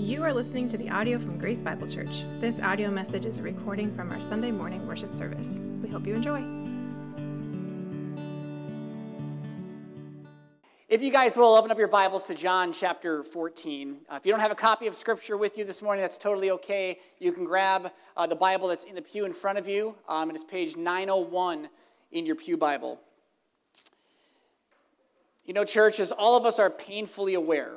You are listening to the audio from Grace Bible Church. This audio message is a recording from our Sunday morning worship service. We hope you enjoy. If you guys will, open up your Bibles to John chapter 14. If you don't have a copy of Scripture with you this morning, that's totally okay. You can grab the Bible that's in the pew in front of you, and it's page 901 in your pew Bible. You know, church, as all of us are painfully aware,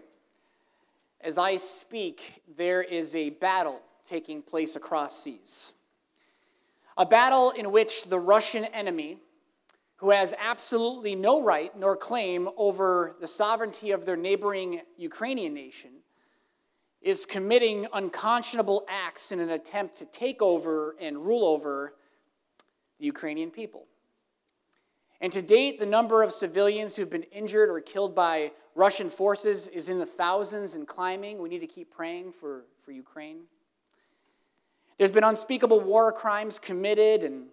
as I speak, there is a battle taking place across seas. A battle in which the Russian enemy, who has absolutely no right nor claim over the sovereignty of their neighboring Ukrainian nation, is committing unconscionable acts in an attempt to take over and rule over the Ukrainian people. And to date, the number of civilians who've been injured or killed by Russian forces is in the thousands and climbing. We need to keep praying for Ukraine. There's been unspeakable war crimes committed and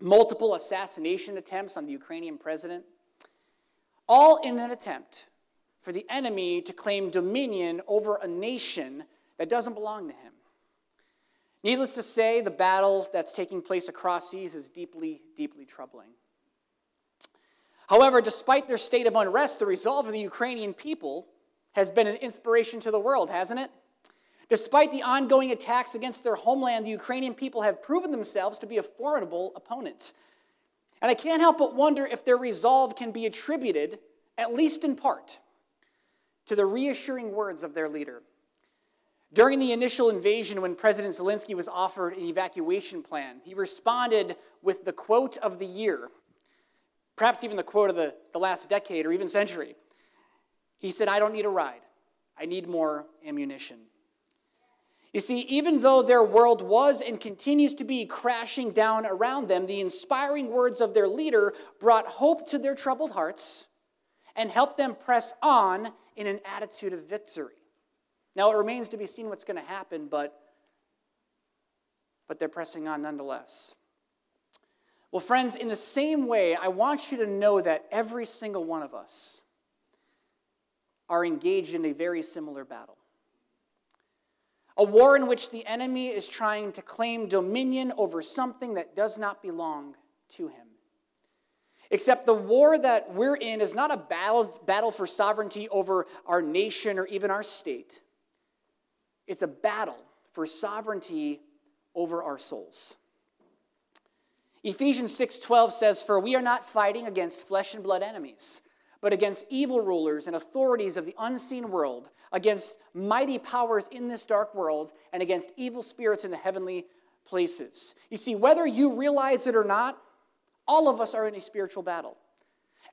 multiple assassination attempts on the Ukrainian president, all in an attempt for the enemy to claim dominion over a nation that doesn't belong to him. Needless to say, the battle that's taking place across seas is deeply, deeply troubling. However, despite their state of unrest, the resolve of the Ukrainian people has been an inspiration to the world, hasn't it? Despite the ongoing attacks against their homeland, the Ukrainian people have proven themselves to be a formidable opponent. And I can't help but wonder if their resolve can be attributed, at least in part, to the reassuring words of their leader. During the initial invasion, when President Zelensky was offered an evacuation plan, he responded with the quote of the year, perhaps even the quote of the last decade or even century. He said, "I don't need a ride. I need more ammunition." You see, even though their world was and continues to be crashing down around them, the inspiring words of their leader brought hope to their troubled hearts and helped them press on in an attitude of victory. Now, it remains to be seen what's going to happen, but they're pressing on nonetheless. Well, friends, in the same way, I want you to know that every single one of us are engaged in a very similar battle. A war in which the enemy is trying to claim dominion over something that does not belong to him. Except the war that we're in is not a battle for sovereignty over our nation or even our state. It's a battle for sovereignty over our souls. Ephesians 6:12 says, "For we are not fighting against flesh and blood enemies, but against evil rulers and authorities of the unseen world, against mighty powers in this dark world, and against evil spirits in the heavenly places." You see, whether you realize it or not, all of us are in a spiritual battle.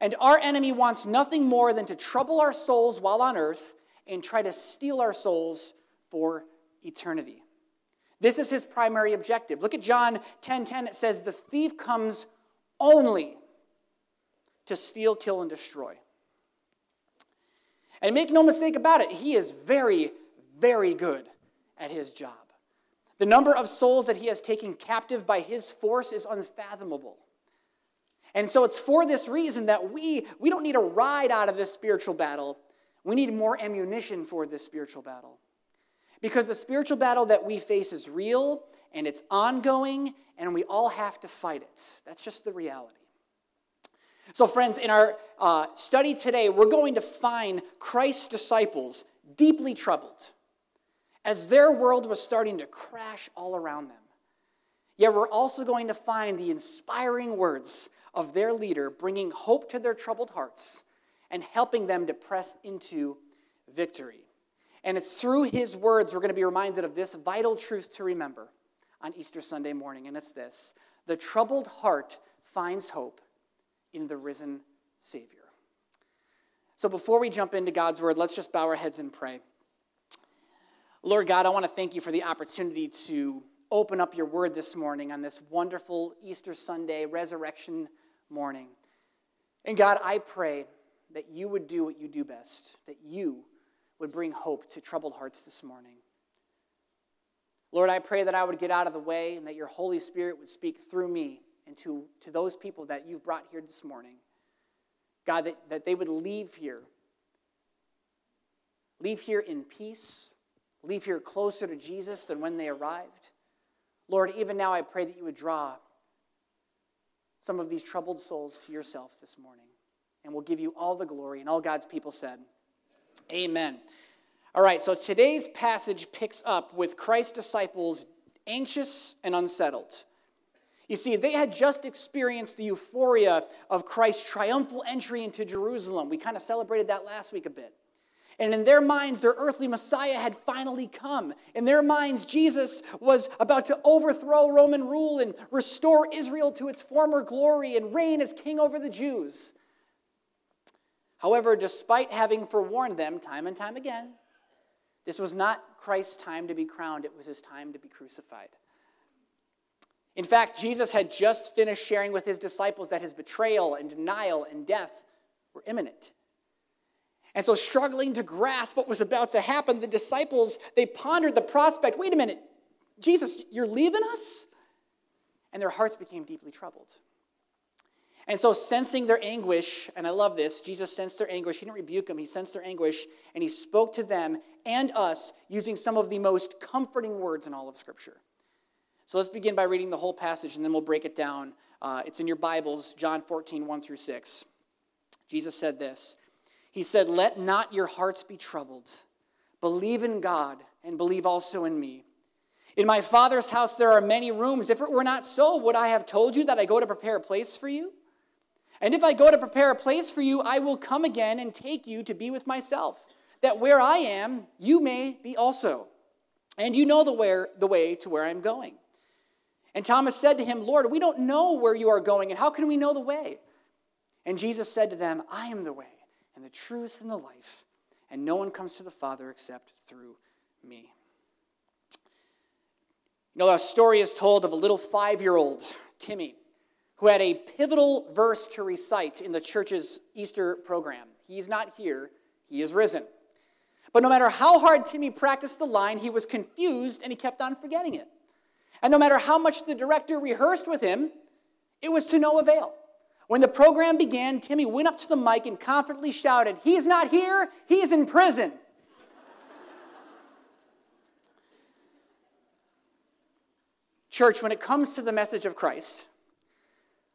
And our enemy wants nothing more than to trouble our souls while on earth and try to steal our souls for eternity. This is his primary objective. Look at John 10:10. It says, "The thief comes only to steal, kill, and destroy." And make no mistake about it, he is very, very good at his job. The number of souls that he has taken captive by his force is unfathomable. And so it's for this reason that we don't need a ride out of this spiritual battle. We need more ammunition for this spiritual battle. Because the spiritual battle that we face is real, and it's ongoing, and we all have to fight it. That's just the reality. So friends, in our study today, we're going to find Christ's disciples deeply troubled as their world was starting to crash all around them. Yet we're also going to find the inspiring words of their leader bringing hope to their troubled hearts and helping them to press into victory. And it's through his words we're going to be reminded of this vital truth to remember on Easter Sunday morning, and it's this: the troubled heart finds hope in the risen Savior. So before we jump into God's word, let's just bow our heads and pray. Lord God, I want to thank you for the opportunity to open up your word this morning on this wonderful Easter Sunday, resurrection morning. And God, I pray that you would do what you do best, that you would bring hope to troubled hearts this morning. Lord, I pray that I would get out of the way and that your Holy Spirit would speak through me and to those people that you've brought here this morning. God, that they would leave here in peace, leave here closer to Jesus than when they arrived. Lord, even now I pray that you would draw some of these troubled souls to yourself this morning. And we'll give you all the glory. And all God's people said, amen. All right, so today's passage picks up with Christ's disciples anxious and unsettled. You see, they had just experienced the euphoria of Christ's triumphal entry into Jerusalem. We kind of celebrated that last week a bit. And in their minds, their earthly Messiah had finally come. In their minds, Jesus was about to overthrow Roman rule and restore Israel to its former glory and reign as king over the Jews. However, despite having forewarned them time and time again, this was not Christ's time to be crowned. It was his time to be crucified. In fact, Jesus had just finished sharing with his disciples that his betrayal and denial and death were imminent. And so struggling to grasp what was about to happen, the disciples, they pondered the prospect, wait a minute, Jesus, you're leaving us? And their hearts became deeply troubled. And so sensing their anguish, and I love this, Jesus sensed their anguish. He didn't rebuke them. He sensed their anguish, and he spoke to them and us using some of the most comforting words in all of Scripture. So let's begin by reading the whole passage, and then we'll break it down. It's in your Bibles, John 14, 1 through 6. Jesus said this. He said, "Let not your hearts be troubled. Believe in God, and believe also in me. In my Father's house there are many rooms. If it were not so, would I have told you that I go to prepare a place for you? And if I go to prepare a place for you, I will come again and take you to be with myself, that where I am, you may be also. And you know the way to where I am going." And Thomas said to him, "Lord, we don't know where you are going, and how can we know the way?" And Jesus said to them, "I am the way, and the truth, and the life, and no one comes to the Father except through me." You know, a story is told of a little 5-year-old, Timmy, who had a pivotal verse to recite in the church's Easter program. He's not here, he is risen. But no matter how hard Timmy practiced the line, he was confused and he kept on forgetting it. And no matter how much the director rehearsed with him, it was to no avail. When the program began, Timmy went up to the mic and confidently shouted, "He's not here, he's in prison." Church, when it comes to the message of Christ,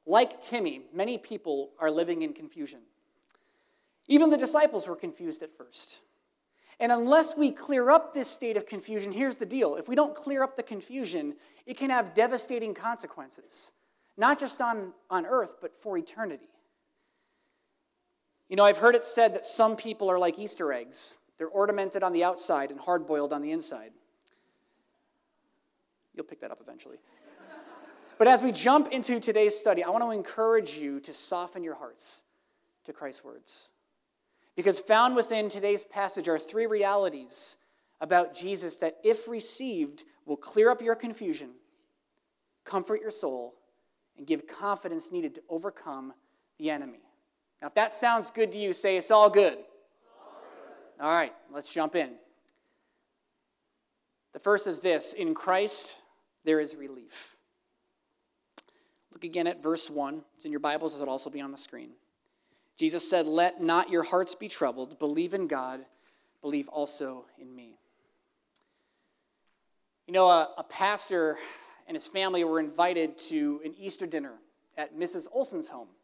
like Timmy, many people are living in confusion. Even the disciples were confused at first. And unless we clear up this state of confusion, here's the deal. If we don't clear up the confusion, it can have devastating consequences, not just on earth, but for eternity. You know, I've heard it said that some people are like Easter eggs. They're ornamented on the outside and hard-boiled on the inside. You'll pick that up eventually. But as we jump into today's study, I want to encourage you to soften your hearts to Christ's words. Because found within today's passage are 3 realities about Jesus that, if received, will clear up your confusion, comfort your soul, and give confidence needed to overcome the enemy. Now, if that sounds good to you, say, "It's all good." It's all good. All right, let's jump in. The first is this: in Christ, there is relief. Look again at verse 1. It's in your Bibles. It'll also be on the screen. Jesus said, "Let not your hearts be troubled. Believe in God. Believe also in me." You know, a pastor and his family were invited to an Easter dinner at Mrs. Olson's home.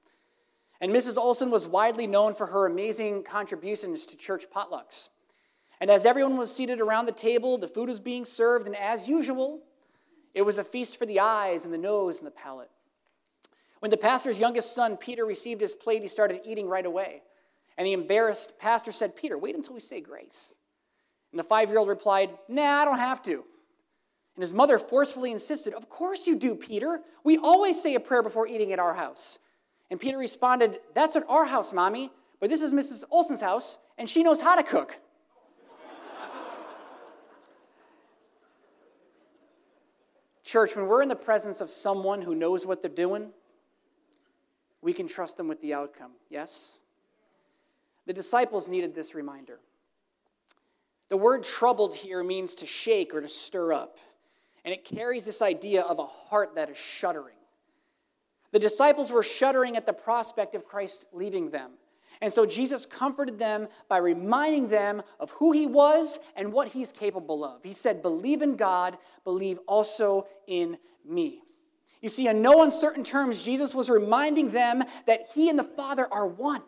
And Mrs. Olson was widely known for her amazing contributions to church potlucks. And as everyone was seated around the table, the food was being served, and as usual, it was a feast for the eyes and the nose and the palate. When the pastor's youngest son, Peter, received his plate, he started eating right away. And the embarrassed pastor said, "Peter, wait until we say grace." And the 5-year-old replied, "Nah, I don't have to." And his mother forcefully insisted, "Of course you do, Peter. We always say a prayer before eating at our house." And Peter responded, "That's at our house, Mommy, but this is Mrs. Olson's house, and she knows how to cook." Church, when we're in the presence of someone who knows what they're doing, we can trust them with the outcome, yes? The disciples needed this reminder. The word "troubled" here means to shake or to stir up, and it carries this idea of a heart that is shuddering. The disciples were shuddering at the prospect of Christ leaving them, And so Jesus comforted them by reminding them of who he was and what he's capable of. He said, believe in God, believe also in me. You see, in no uncertain terms, Jesus was reminding them that he and the Father are one.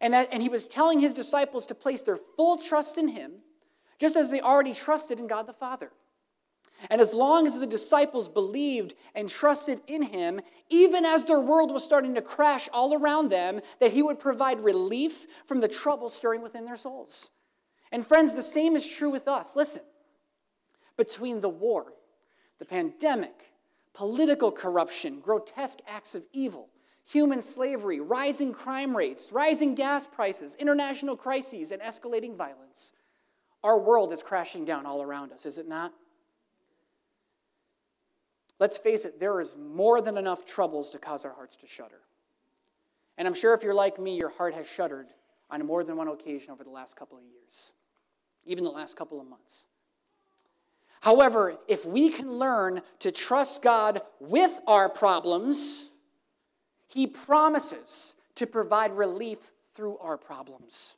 And he was telling his disciples to place their full trust in him, just as they already trusted in God the Father. And as long as the disciples believed and trusted in him, even as their world was starting to crash all around them, that he would provide relief from the trouble stirring within their souls. And friends, the same is true with us. Listen, between the war, the pandemic, political corruption, grotesque acts of evil, human slavery, rising crime rates, rising gas prices, international crises, and escalating violence, our world is crashing down all around us, is it not? Let's face it, there is more than enough troubles to cause our hearts to shudder. And I'm sure if you're like me, your heart has shuddered on more than one occasion over the last couple of years, even the last couple of months. However, if we can learn to trust God with our problems, he promises to provide relief through our problems.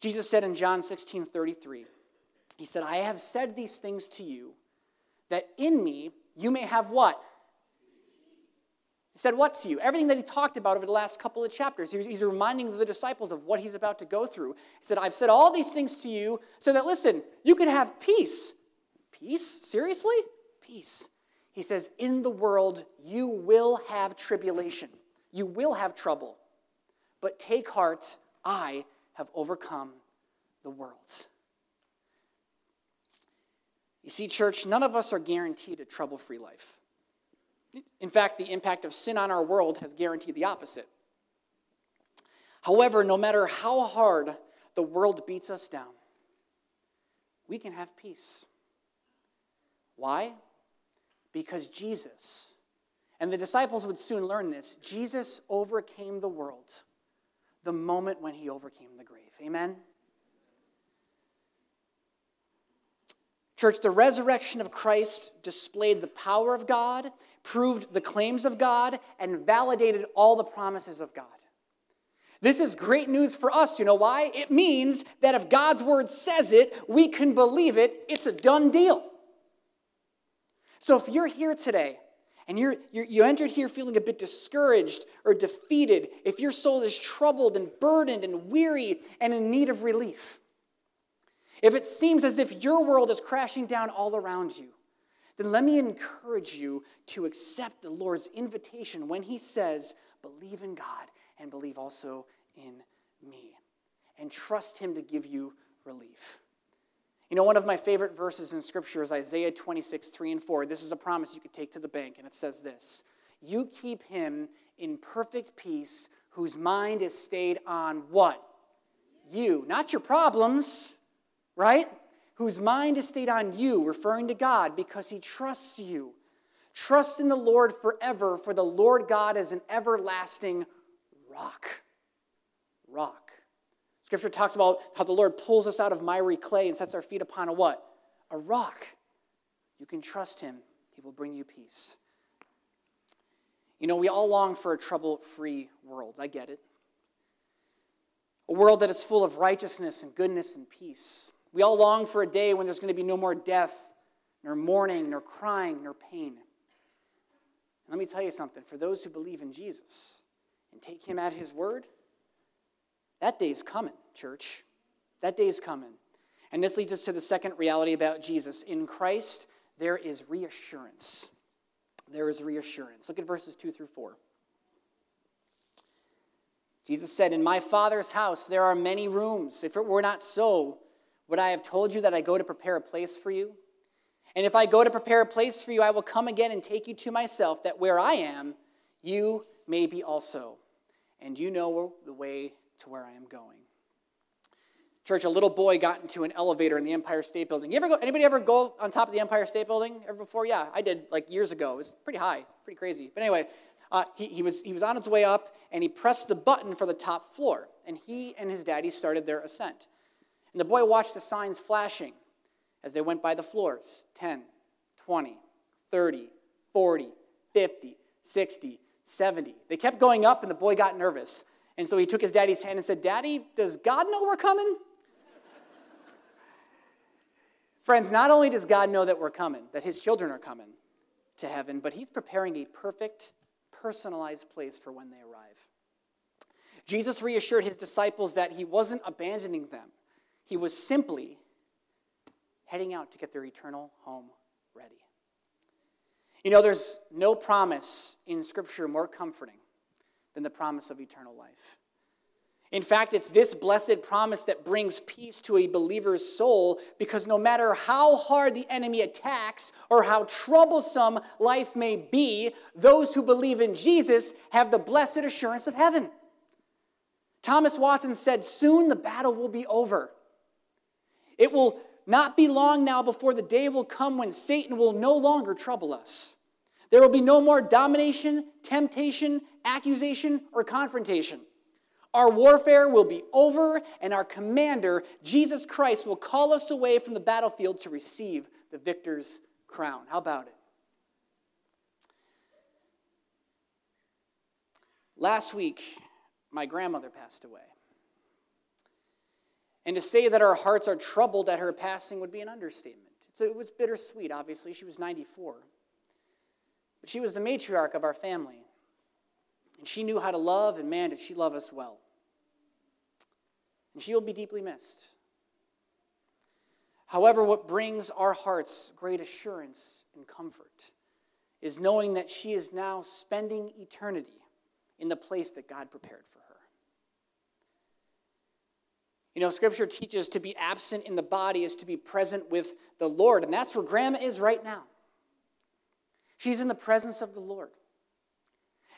Jesus said in John 16:33, he said, I have said these things to you, that in me you may have what? He said what to you? Everything that he talked about over the last couple of chapters. He's reminding the disciples of what he's about to go through. He said, I've said all these things to you so that, listen, you can have peace. Peace? Seriously? Peace. He says, in the world you will have tribulation. You will have trouble. But take heart, I have overcome the world. You see, church, none of us are guaranteed a trouble-free life. In fact, the impact of sin on our world has guaranteed the opposite. However, no matter how hard the world beats us down, we can have peace. Why? Because Jesus, and the disciples would soon learn this, Jesus overcame the world the moment when he overcame the grave. Amen? Church, the resurrection of Christ displayed the power of God, proved the claims of God, and validated all the promises of God. This is great news for us. You know why? It means that if God's word says it, we can believe it. It's a done deal. So if you're here today and you entered here feeling a bit discouraged or defeated, if your soul is troubled and burdened and weary and in need of relief, if it seems as if your world is crashing down all around you, then let me encourage you to accept the Lord's invitation when he says, believe in God and believe also in me, and trust him to give you relief. You know, one of my favorite verses in Scripture is Isaiah 26:3 and 4. This is a promise you could take to the bank, and it says this, you keep him in perfect peace whose mind is stayed on what? You, not your problems. Right? Whose mind is stayed on you, referring to God, because he trusts you. Trust in the Lord forever, for the Lord God is an everlasting rock. Rock. Scripture talks about how the Lord pulls us out of miry clay and sets our feet upon a what? A rock. You can trust him. He will bring you peace. You know, we all long for a trouble-free world. I get it. A world that is full of righteousness and goodness and peace. We all long for a day when there's going to be no more death, nor mourning, nor crying, nor pain. And let me tell you something. For those who believe in Jesus and take him at his word, that day is coming, church. That day is coming. And this leads us to the second reality about Jesus. In Christ, there is reassurance. There is reassurance. Look at verses 2 through 4. Jesus said, in my Father's house there are many rooms. If it were not so, would I have told you that I go to prepare a place for you? And if I go to prepare a place for you, I will come again and take you to myself, that where I am, you may be also. And you know the way to where I am going. Church, a little boy got into an elevator in the Empire State Building. Anybody ever go on top of the Empire State Building ever before? Yeah, I did like years ago. It was pretty high, pretty crazy. But anyway, he was on his way up, and he pressed the button for the top floor, and he and his daddy started their ascent. And the boy watched the signs flashing as they went by the floors, 10, 20, 30, 40, 50, 60, 70. They kept going up, and the boy got nervous. And so he took his daddy's hand and said, "Daddy, does God know we're coming?" Friends, not only does God know that we're coming, that his children are coming to heaven, but he's preparing a perfect, personalized place for when they arrive. Jesus reassured his disciples that he wasn't abandoning them. He was simply heading out to get their eternal home ready. You know, there's no promise in Scripture more comforting than the promise of eternal life. In fact, it's this blessed promise that brings peace to a believer's soul, because no matter how hard the enemy attacks or how troublesome life may be, those who believe in Jesus have the blessed assurance of heaven. Thomas Watson said, "Soon the battle will be over. It will not be long now before the day will come when Satan will no longer trouble us. There will be no more domination, temptation, accusation, or confrontation. Our warfare will be over, and our commander, Jesus Christ, will call us away from the battlefield to receive the victor's crown." How about it? Last week, my grandmother passed away. And to say that our hearts are troubled at her passing would be an understatement. It was bittersweet, obviously. She was 94. But she was the matriarch of our family. And she knew how to love, and man, did she love us well. And she will be deeply missed. However, what brings our hearts great assurance and comfort is knowing that she is now spending eternity in the place that God prepared for her. You know, Scripture teaches to be absent in the body is to be present with the Lord, and that's where Grandma is right now. She's in the presence of the Lord.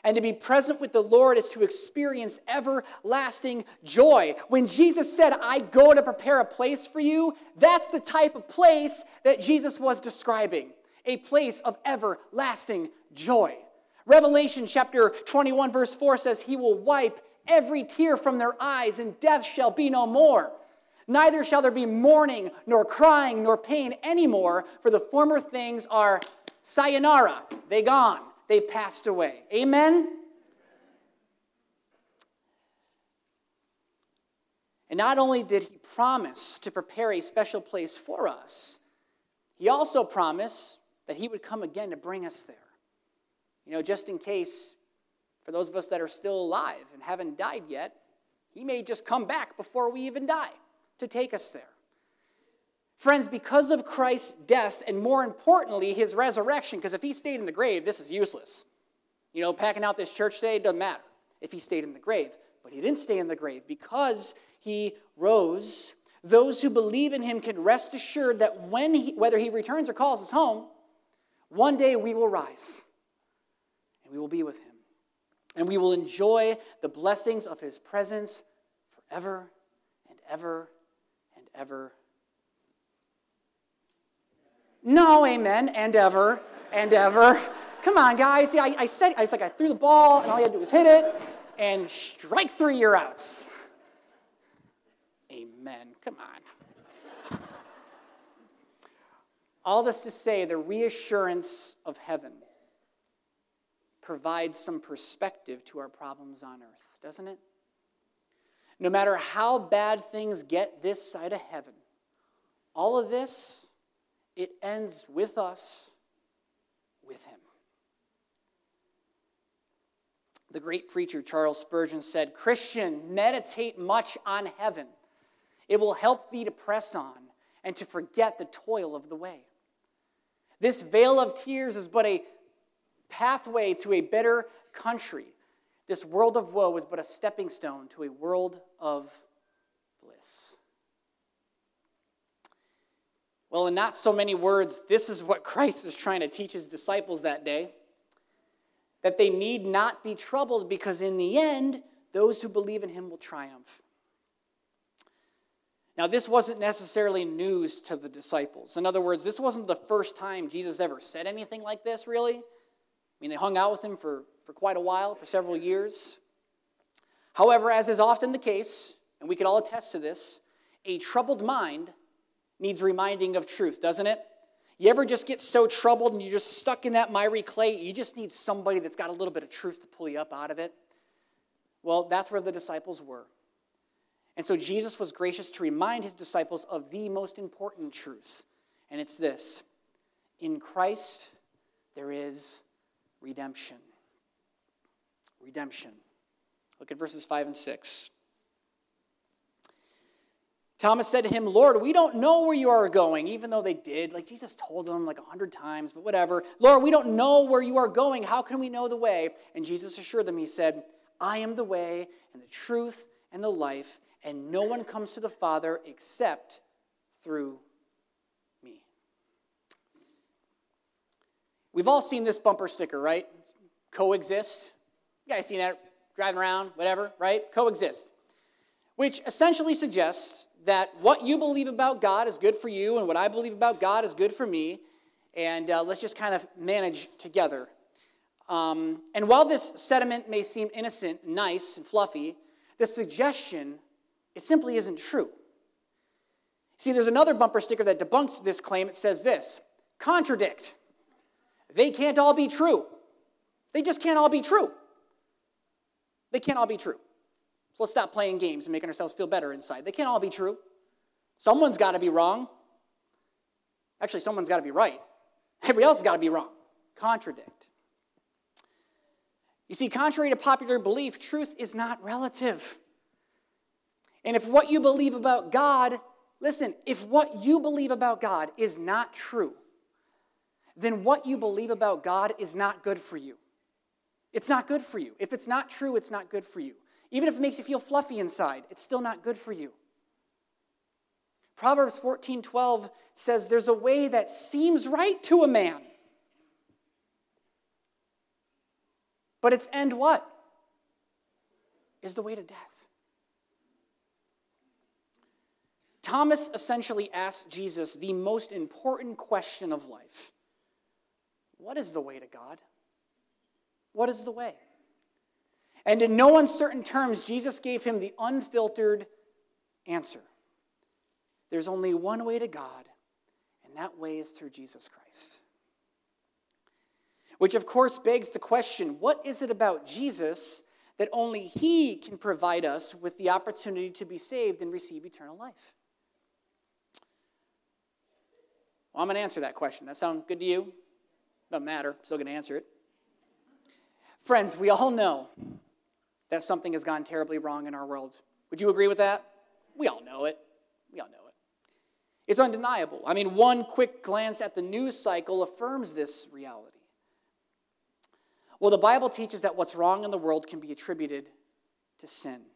And to be present with the Lord is to experience everlasting joy. When Jesus said, "I go to prepare a place for you," that's the type of place that Jesus was describing, a place of everlasting joy. Revelation chapter 21, verse 4 says, "He will wipe every tear from their eyes, and death shall be no more. Neither shall there be mourning, nor crying, nor pain anymore, for the former things are sayonara." They gone. They've passed away. Amen? And not only did he promise to prepare a special place for us, he also promised that he would come again to bring us there. You know, just in case, for those of us that are still alive and haven't died yet, he may just come back before we even die to take us there. Friends, because of Christ's death, and more importantly, his resurrection, because if he stayed in the grave, this is useless. You know, packing out this church today, it doesn't matter if he stayed in the grave. But he didn't stay in the grave. Because he rose, those who believe in him can rest assured that whether he returns or calls us home, one day we will rise. And we will be with him. And we will enjoy the blessings of his presence forever and ever and ever. No, amen, and ever, and ever. Come on, guys. See, I said, I threw the ball, and all you had to do was hit it, and strike three, you're out. Amen. Come on. All this to say, the reassurance of heaven provides some perspective to our problems on earth, doesn't it? No matter how bad things get this side of heaven, all of this, it ends with us, with him. The great preacher Charles Spurgeon said, "Christian, meditate much on heaven. It will help thee to press on and to forget the toil of the way. This vale of tears is but a pathway to a better country. This world of woe is but a stepping stone to a world of bliss." Well, in not so many words, this is what Christ was trying to teach his disciples that day, that they need not be troubled, because in the end, those who believe in him will triumph. Now, this wasn't necessarily news to the disciples. In other words, this wasn't the first time Jesus ever said anything like this, really. I mean, they hung out with him for quite a while, for several years. However, as is often the case, and we could all attest to this, a troubled mind needs reminding of truth, doesn't it? You ever just get so troubled and you're just stuck in that miry clay, you just need somebody that's got a little bit of truth to pull you up out of it? Well, that's where the disciples were. And so Jesus was gracious to remind his disciples of the most important truth, and it's this: in Christ, there is redemption. Redemption. Look at verses 5 and 6. Thomas said to him, "Lord, we don't know where you are going," even though they did. Like Jesus told them like 100 times, but whatever. "Lord, we don't know where you are going. How can we know the way?" And Jesus assured them, he said, "I am the way and the truth and the life, and no one comes to the Father except through me." We've all seen this bumper sticker, right? Coexist. You guys seen that driving around, whatever, right? Coexist. Which essentially suggests that what you believe about God is good for you and what I believe about God is good for me, and let's just kind of manage together. And while this sentiment may seem innocent, nice, and fluffy, the suggestion, it simply isn't true. See, there's another bumper sticker that debunks this claim. It says this: contradict. They can't all be true. They just can't all be true. They can't all be true. So let's stop playing games and making ourselves feel better inside. They can't all be true. Someone's got to be wrong. Actually, someone's got to be right. Everybody else has got to be wrong. Contradict. You see, contrary to popular belief, truth is not relative. And if what you believe about God, listen, if what you believe about God is not true, then what you believe about God is not good for you. It's not good for you. If it's not true, it's not good for you. Even if it makes you feel fluffy inside, it's still not good for you. Proverbs 14:12 says, "There's a way that seems right to a man, but its end what? Is the way to death." Thomas essentially asked Jesus the most important question of life. What is the way to God? What is the way? And in no uncertain terms, Jesus gave him the unfiltered answer. There's only one way to God, and that way is through Jesus Christ. Which, of course, begs the question, what is it about Jesus that only he can provide us with the opportunity to be saved and receive eternal life? Well, I'm going to answer that question. That sound good to you? Doesn't matter. Still going to answer it. Friends, we all know that something has gone terribly wrong in our world. Would you agree with that? We all know it. We all know it. It's undeniable. I mean, one quick glance at the news cycle affirms this reality. Well, the Bible teaches that what's wrong in the world can be attributed to sin.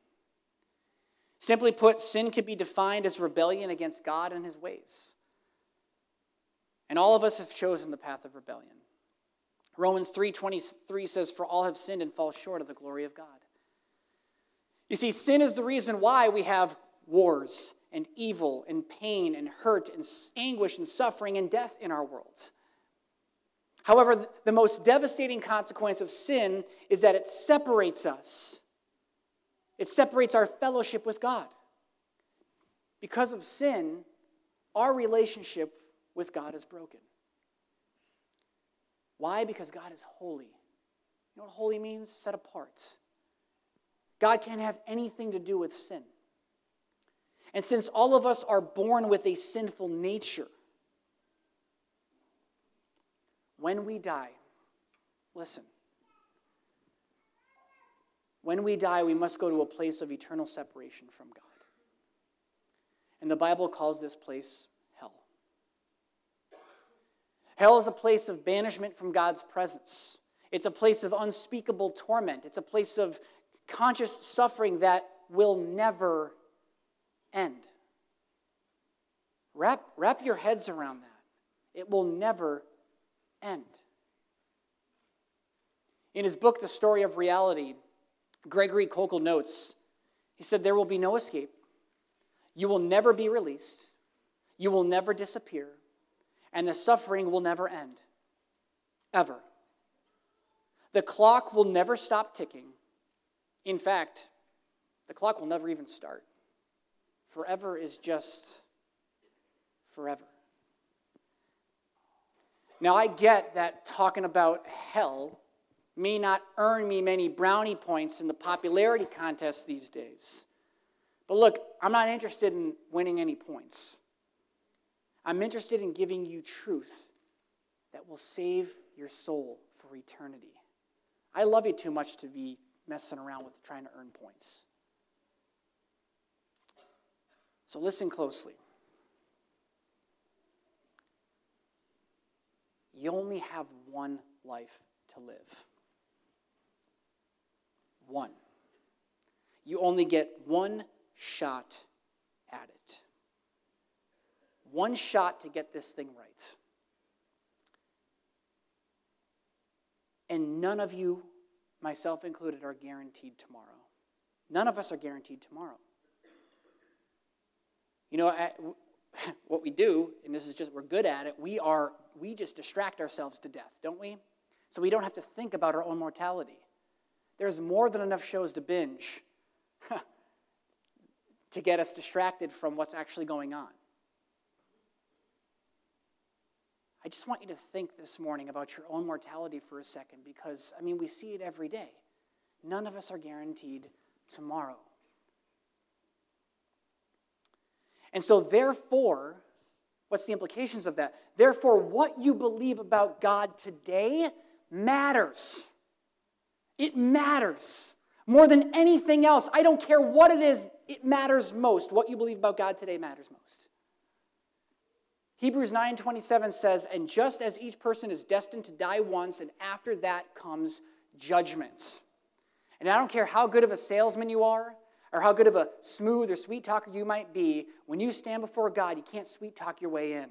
Simply put, sin could be defined as rebellion against God and his ways. And all of us have chosen the path of rebellion. Romans 3:23 says, "For all have sinned and fall short of the glory of God." You see, sin is the reason why we have wars and evil and pain and hurt and anguish and suffering and death in our world. However, the most devastating consequence of sin is that it separates us. It separates our fellowship with God. Because of sin, our relationship with God is broken. Why? Because God is holy. You know what holy means? Set apart. God can't have anything to do with sin. And since all of us are born with a sinful nature, when we die, listen, when we die, we must go to a place of eternal separation from God. And the Bible calls this place hell. Hell is a place of banishment from God's presence. It's a place of unspeakable torment. It's a place of conscious suffering that will never end. Wrap your heads around that. It will never end. In his book, The Story of Reality, Gregory Koukl notes, he said, "There will be no escape. You will never be released. You will never disappear. And the suffering will never end, ever. The clock will never stop ticking. In fact, the clock will never even start. Forever is just forever." Now, I get that talking about hell may not earn me many brownie points in the popularity contest these days. But look, I'm not interested in winning any points. I'm interested in giving you truth that will save your soul for eternity. I love you too much to be messing around with trying to earn points. So listen closely. You only have one life to live. One. You only get one shot at it. One shot to get this thing right. And none of you, myself included, are guaranteed tomorrow. None of us are guaranteed tomorrow. You know, what we do, and this is just, we're good at it, we just distract ourselves to death, don't we? So we don't have to think about our own mortality. There's more than enough shows to binge to get us distracted from what's actually going on. I just want you to think this morning about your own mortality for a second because, I mean, we see it every day. None of us are guaranteed tomorrow. And so therefore, what's the implications of that? Therefore, what you believe about God today matters. It matters. More than anything else, I don't care what it is, it matters most. What you believe about God today matters most. Hebrews 9:27 says, and just as each person is destined to die once, and after that comes judgment. And I don't care how good of a salesman you are, or how good of a smooth or sweet talker you might be, when you stand before God, you can't sweet talk your way in.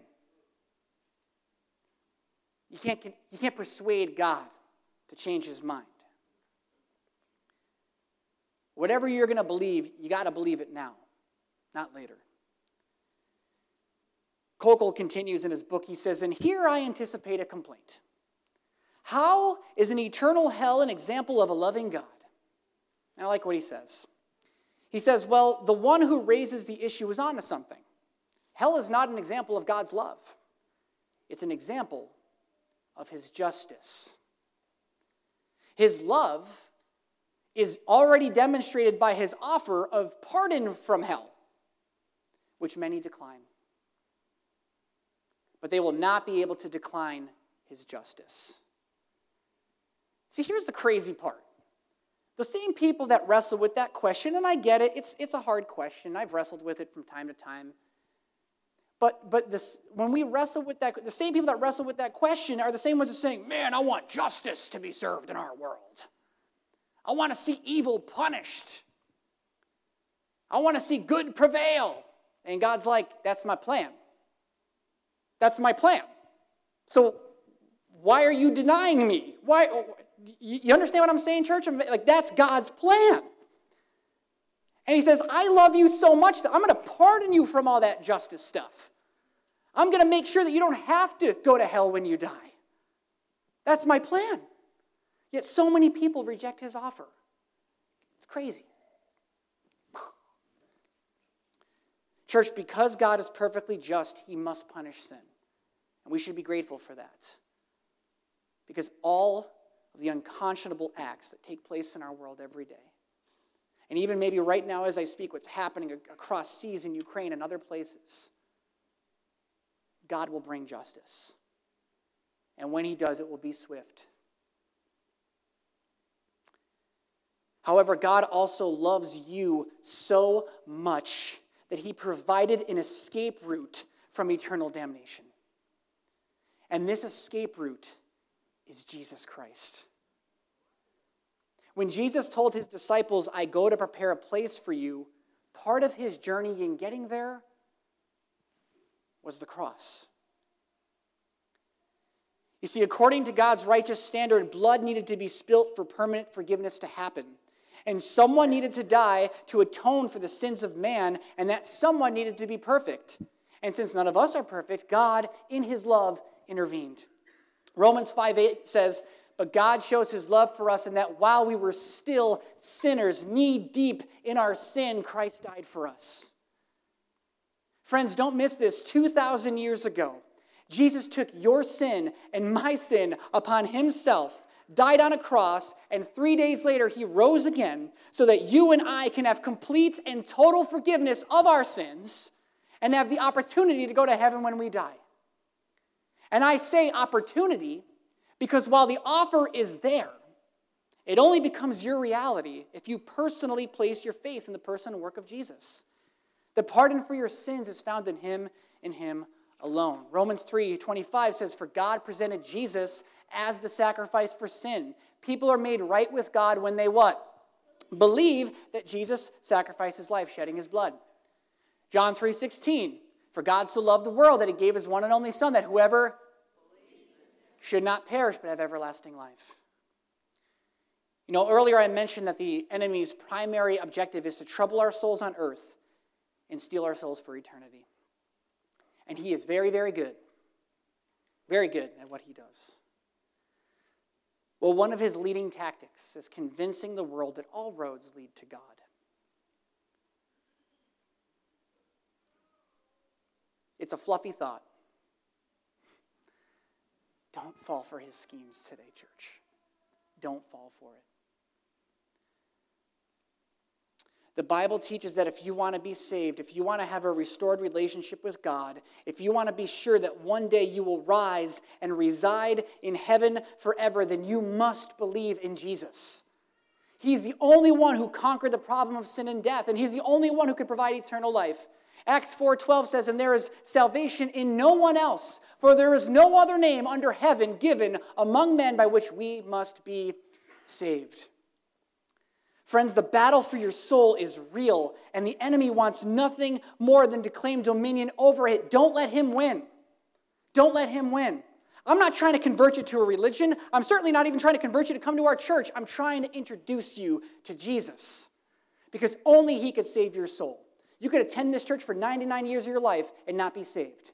You can't persuade God to change his mind. Whatever you're going to believe, you got to believe it now, not later. Koukl continues in his book, he says, and here I anticipate a complaint. How is an eternal hell an example of a loving God? And I like what he says. He says, well, the one who raises the issue is onto something. Hell is not an example of God's love. It's an example of his justice. His love is already demonstrated by his offer of pardon from hell, which many decline. But they will not be able to decline his justice. See, here's the crazy part. The same people that wrestle with that question, and I get it, it's a hard question. I've wrestled with it from time to time. But this, when we wrestle with that, the same people that wrestle with that question are the same ones that are saying, man, I want justice to be served in our world. I want to see evil punished. I want to see good prevail. And God's like, that's my plan. That's my plan. So why are you denying me? Why? You understand what I'm saying, church? Like, that's God's plan. And he says, I love you so much that I'm going to pardon you from all that justice stuff. I'm going to make sure that you don't have to go to hell when you die. That's my plan. Yet so many people reject his offer. It's crazy. Church, because God is perfectly just, he must punish sin. And we should be grateful for that. Because all of the unconscionable acts that take place in our world every day, and even maybe right now as I speak, what's happening across seas in Ukraine and other places, God will bring justice. And when he does, it will be swift. However, God also loves you so much that he provided an escape route from eternal damnation. And this escape route is Jesus Christ. When Jesus told his disciples, I go to prepare a place for you, part of his journey in getting there was the cross. You see, according to God's righteous standard, blood needed to be spilt for permanent forgiveness to happen. And someone needed to die to atone for the sins of man, and that someone needed to be perfect. And since none of us are perfect, God, in his love, intervened. Romans 5:8 says, but God shows his love for us in that while we were still sinners, knee deep in our sin, Christ died for us. Friends, don't miss this. 2,000 years ago, Jesus took your sin and my sin upon himself, died on a cross, and 3 days later he rose again so that you and I can have complete and total forgiveness of our sins and have the opportunity to go to heaven when we die. And I say opportunity because while the offer is there, it only becomes your reality if you personally place your faith in the person and work of Jesus. The pardon for your sins is found in him and him alone. Romans 3:25 says, "For God presented Jesus as the sacrifice for sin." People are made right with God when they what? Believe that Jesus sacrificed his life, shedding his blood. John 3:16, "For God so loved the world that he gave his one and only Son, that whoever should not perish but have everlasting life." You know, earlier I mentioned that the enemy's primary objective is to trouble our souls on earth and steal our souls for eternity. And he is very, very good. Very good at what he does. Well, one of his leading tactics is convincing the world that all roads lead to God. It's a fluffy thought. Don't fall for his schemes today, church. Don't fall for it. The Bible teaches that if you want to be saved, if you want to have a restored relationship with God, if you want to be sure that one day you will rise and reside in heaven forever, then you must believe in Jesus. He's the only one who conquered the problem of sin and death, and he's the only one who could provide eternal life. Acts 4:12 says, "And there is salvation in no one else, for there is no other name under heaven given among men by which we must be saved." Friends, the battle for your soul is real, and the enemy wants nothing more than to claim dominion over it. Don't let him win. Don't let him win. I'm not trying to convert you to a religion. I'm certainly not even trying to convert you to come to our church. I'm trying to introduce you to Jesus, because only he could save your soul. You could attend this church for 99 years of your life and not be saved.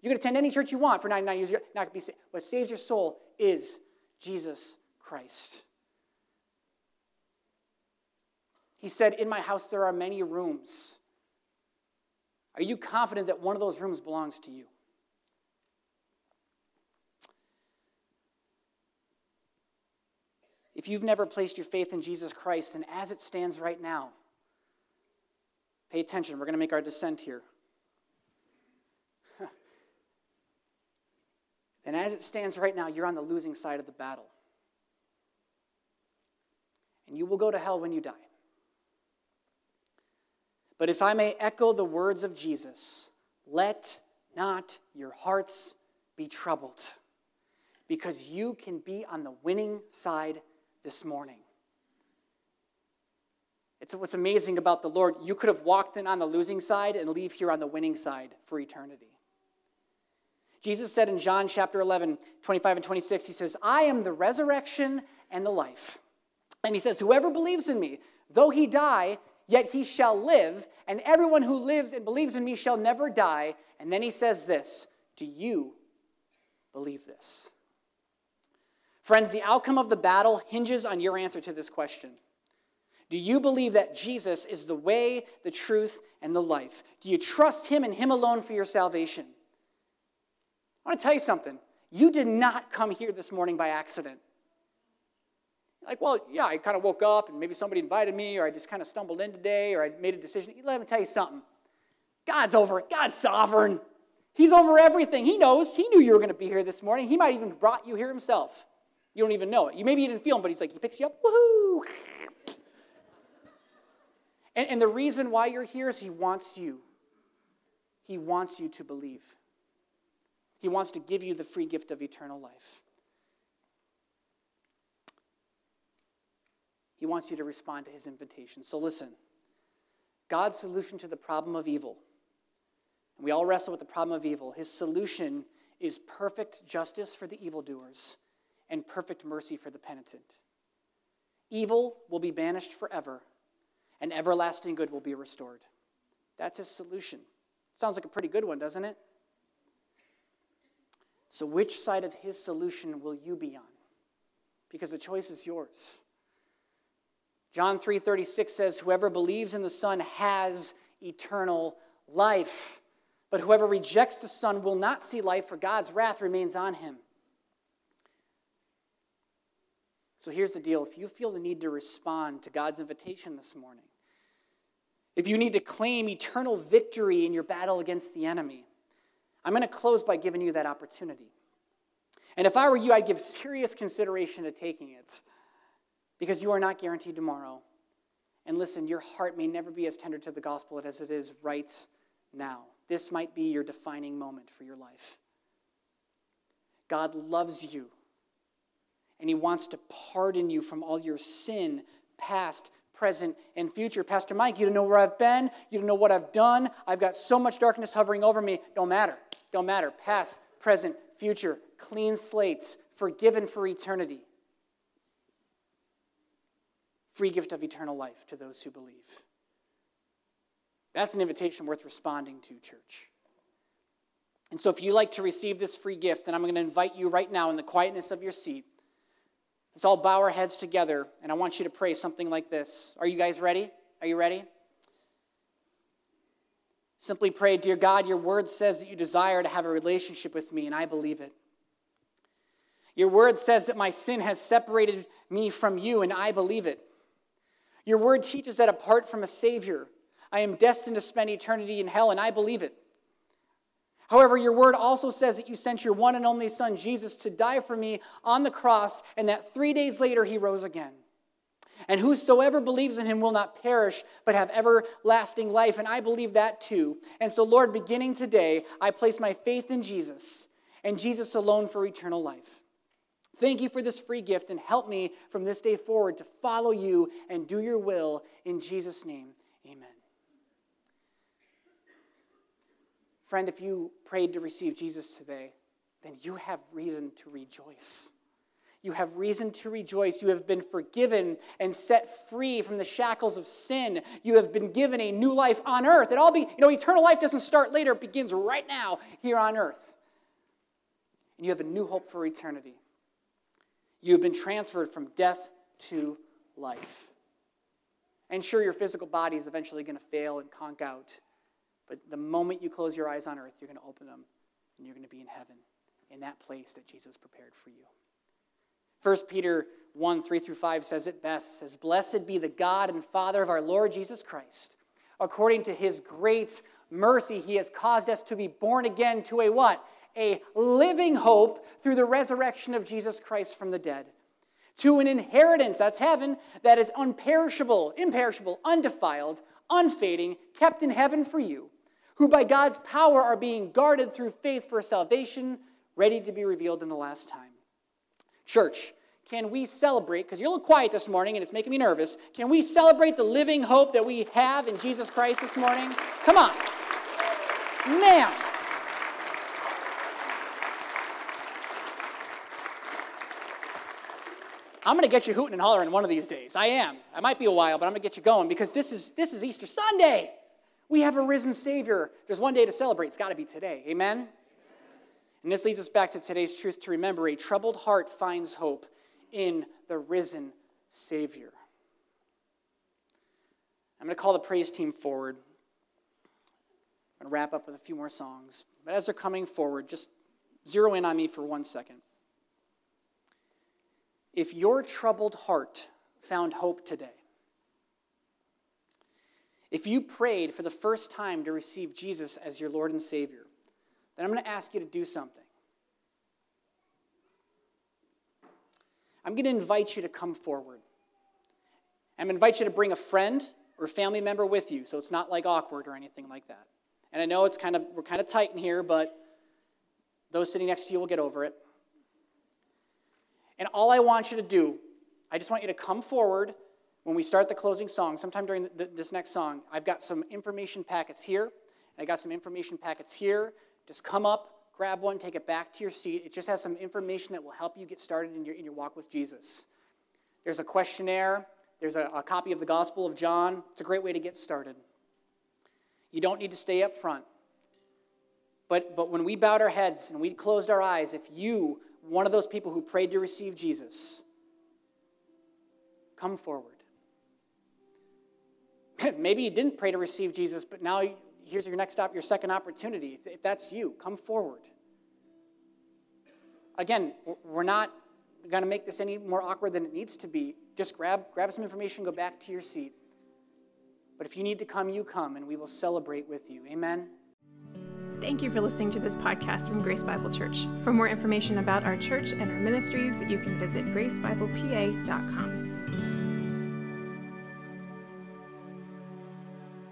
You could attend any church you want for 99 years of your life and not be saved. What saves your soul is Jesus Christ. He said, "In my house there are many rooms." Are you confident that one of those rooms belongs to you? If you've never placed your faith in Jesus Christ, and as it stands right now, pay attention, we're going to make our descent here. And as it stands right now, you're on the losing side of the battle. And you will go to hell when you die. But if I may echo the words of Jesus, let not your hearts be troubled, because you can be on the winning side this morning. It's what's amazing about the Lord. You could have walked in on the losing side and leave here on the winning side for eternity. Jesus said in John chapter 11:25 and 26, he says, "I am the resurrection and the life." And he says, "Whoever believes in me, though he die, yet he shall live, and everyone who lives and believes in me shall never die." And then he says this, "Do you believe this?" Friends, the outcome of the battle hinges on your answer to this question. Do you believe that Jesus is the way, the truth, and the life? Do you trust him and him alone for your salvation? I want to tell you something. You did not come here this morning by accident. Like, well, yeah, I kind of woke up and maybe somebody invited me, or I just kind of stumbled in today, or I made a decision. Let me tell you something. God's over it. God's sovereign. He's over everything. He knows. He knew you were going to be here this morning. He might even brought you here himself. You don't even know it. Maybe you didn't feel him, but he's like, he picks you up. Woohoo! And the reason why you're here is he wants you. He wants you to believe. He wants to give you the free gift of eternal life. He wants you to respond to his invitation. So listen, God's solution to the problem of evil, and we all wrestle with the problem of evil, his solution is perfect justice for the evildoers and perfect mercy for the penitent. Evil will be banished forever, and everlasting good will be restored. That's his solution. Sounds like a pretty good one, doesn't it? So which side of his solution will you be on? Because the choice is yours. John 3:36 says, "Whoever believes in the Son has eternal life. But whoever rejects the Son will not see life, for God's wrath remains on him. So here's the deal. If you feel the need to respond to God's invitation this morning, if you need to claim eternal victory in your battle against the enemy, I'm going to close by giving you that opportunity. And if I were you, I'd give serious consideration to taking it, because you are not guaranteed tomorrow. And listen, your heart may never be as tender to the gospel as it is right now. This might be your defining moment for your life. God loves you, and he wants to pardon you from all your sin, past, present, and future. Pastor Mike, you don't know where I've been. You don't know what I've done. I've got so much darkness hovering over me. Don't matter. Don't matter. Past, present, future, clean slates, forgiven for eternity. Free gift of eternal life to those who believe. That's an invitation worth responding to, church. And so if you like to receive this free gift, then I'm going to invite you right now in the quietness of your seat. Let's all bow our heads together, and I want you to pray something like this. Are you guys ready? Are you ready? Simply pray, "Dear God, your word says that you desire to have a relationship with me, and I believe it. Your word says that my sin has separated me from you, and I believe it. Your word teaches that apart from a Savior, I am destined to spend eternity in hell, and I believe it. However, your word also says that you sent your one and only Son, Jesus, to die for me on the cross, and that 3 days later he rose again. And whosoever believes in him will not perish, but have everlasting life, and I believe that too. And so, Lord, beginning today, I place my faith in Jesus, and Jesus alone for eternal life. Thank you for this free gift, and help me from this day forward to follow you and do your will. In Jesus' name, amen." Friend, if you prayed to receive Jesus today, then you have reason to rejoice. You have reason to rejoice. You have been forgiven and set free from the shackles of sin. You have been given a new life on earth. Eternal life doesn't start later. It begins right now here on earth. And you have a new hope for eternity. You have been transferred from death to life. And sure, your physical body is eventually going to fail and conk out. But the moment you close your eyes on earth, you're going to open them, and you're going to be in heaven, in that place that Jesus prepared for you. 1 Peter 1:3-5 says it best. It says, "Blessed be the God and Father of our Lord Jesus Christ. According to his great mercy, he has caused us to be born again to a" what? "A living hope through the resurrection of Jesus Christ from the dead. To an inheritance," that's heaven, "that is unperishable, imperishable, undefiled, unfading, kept in heaven for you, who by God's power are being guarded through faith for salvation, ready to be revealed in the last time." Church, can we celebrate, because you're a little quiet this morning and it's making me nervous, can we celebrate the living hope that we have in Jesus Christ this morning? Come on. Man. I'm going to get you hooting and hollering one of these days. I am. I might be a while, but I'm going to get you going, because this is Easter Sunday. We have a risen Savior. There's one day to celebrate. It's got to be today. Amen? Amen? And this leads us back to today's truth to remember. A troubled heart finds hope in the risen Savior. I'm going to call the praise team forward. I'm going to wrap up with a few more songs. But as they're coming forward, just zero in on me for 1 second. If your troubled heart found hope today, if you prayed for the first time to receive Jesus as your Lord and Savior, then I'm going to ask you to do something. I'm going to invite you to come forward. I'm going to invite you to bring a friend or family member with you, so it's not like awkward or anything like that. And I know we're kind of tight in here, but those sitting next to you will get over it. And all I want you to do, I just want you to come forward when we start the closing song, sometime during this next song. I've got some information packets here, and I got some information packets here. Just come up, grab one, take it back to your seat. It just has some information that will help you get started in your walk with Jesus. There's a questionnaire. There's a copy of the Gospel of John. It's a great way to get started. You don't need to stay up front. But when we bowed our heads and we closed our eyes, if you, one of those people who prayed to receive Jesus, come forward. Maybe you didn't pray to receive Jesus, but now here's your next stop, your second opportunity. If that's you, come forward. Again, we're not going to make this any more awkward than it needs to be. Just grab some information, go back to your seat. But if you need to come, you come, and we will celebrate with you. Amen. Thank you for listening to this podcast from Grace Bible Church. For more information about our church and our ministries, you can visit gracebiblepa.com.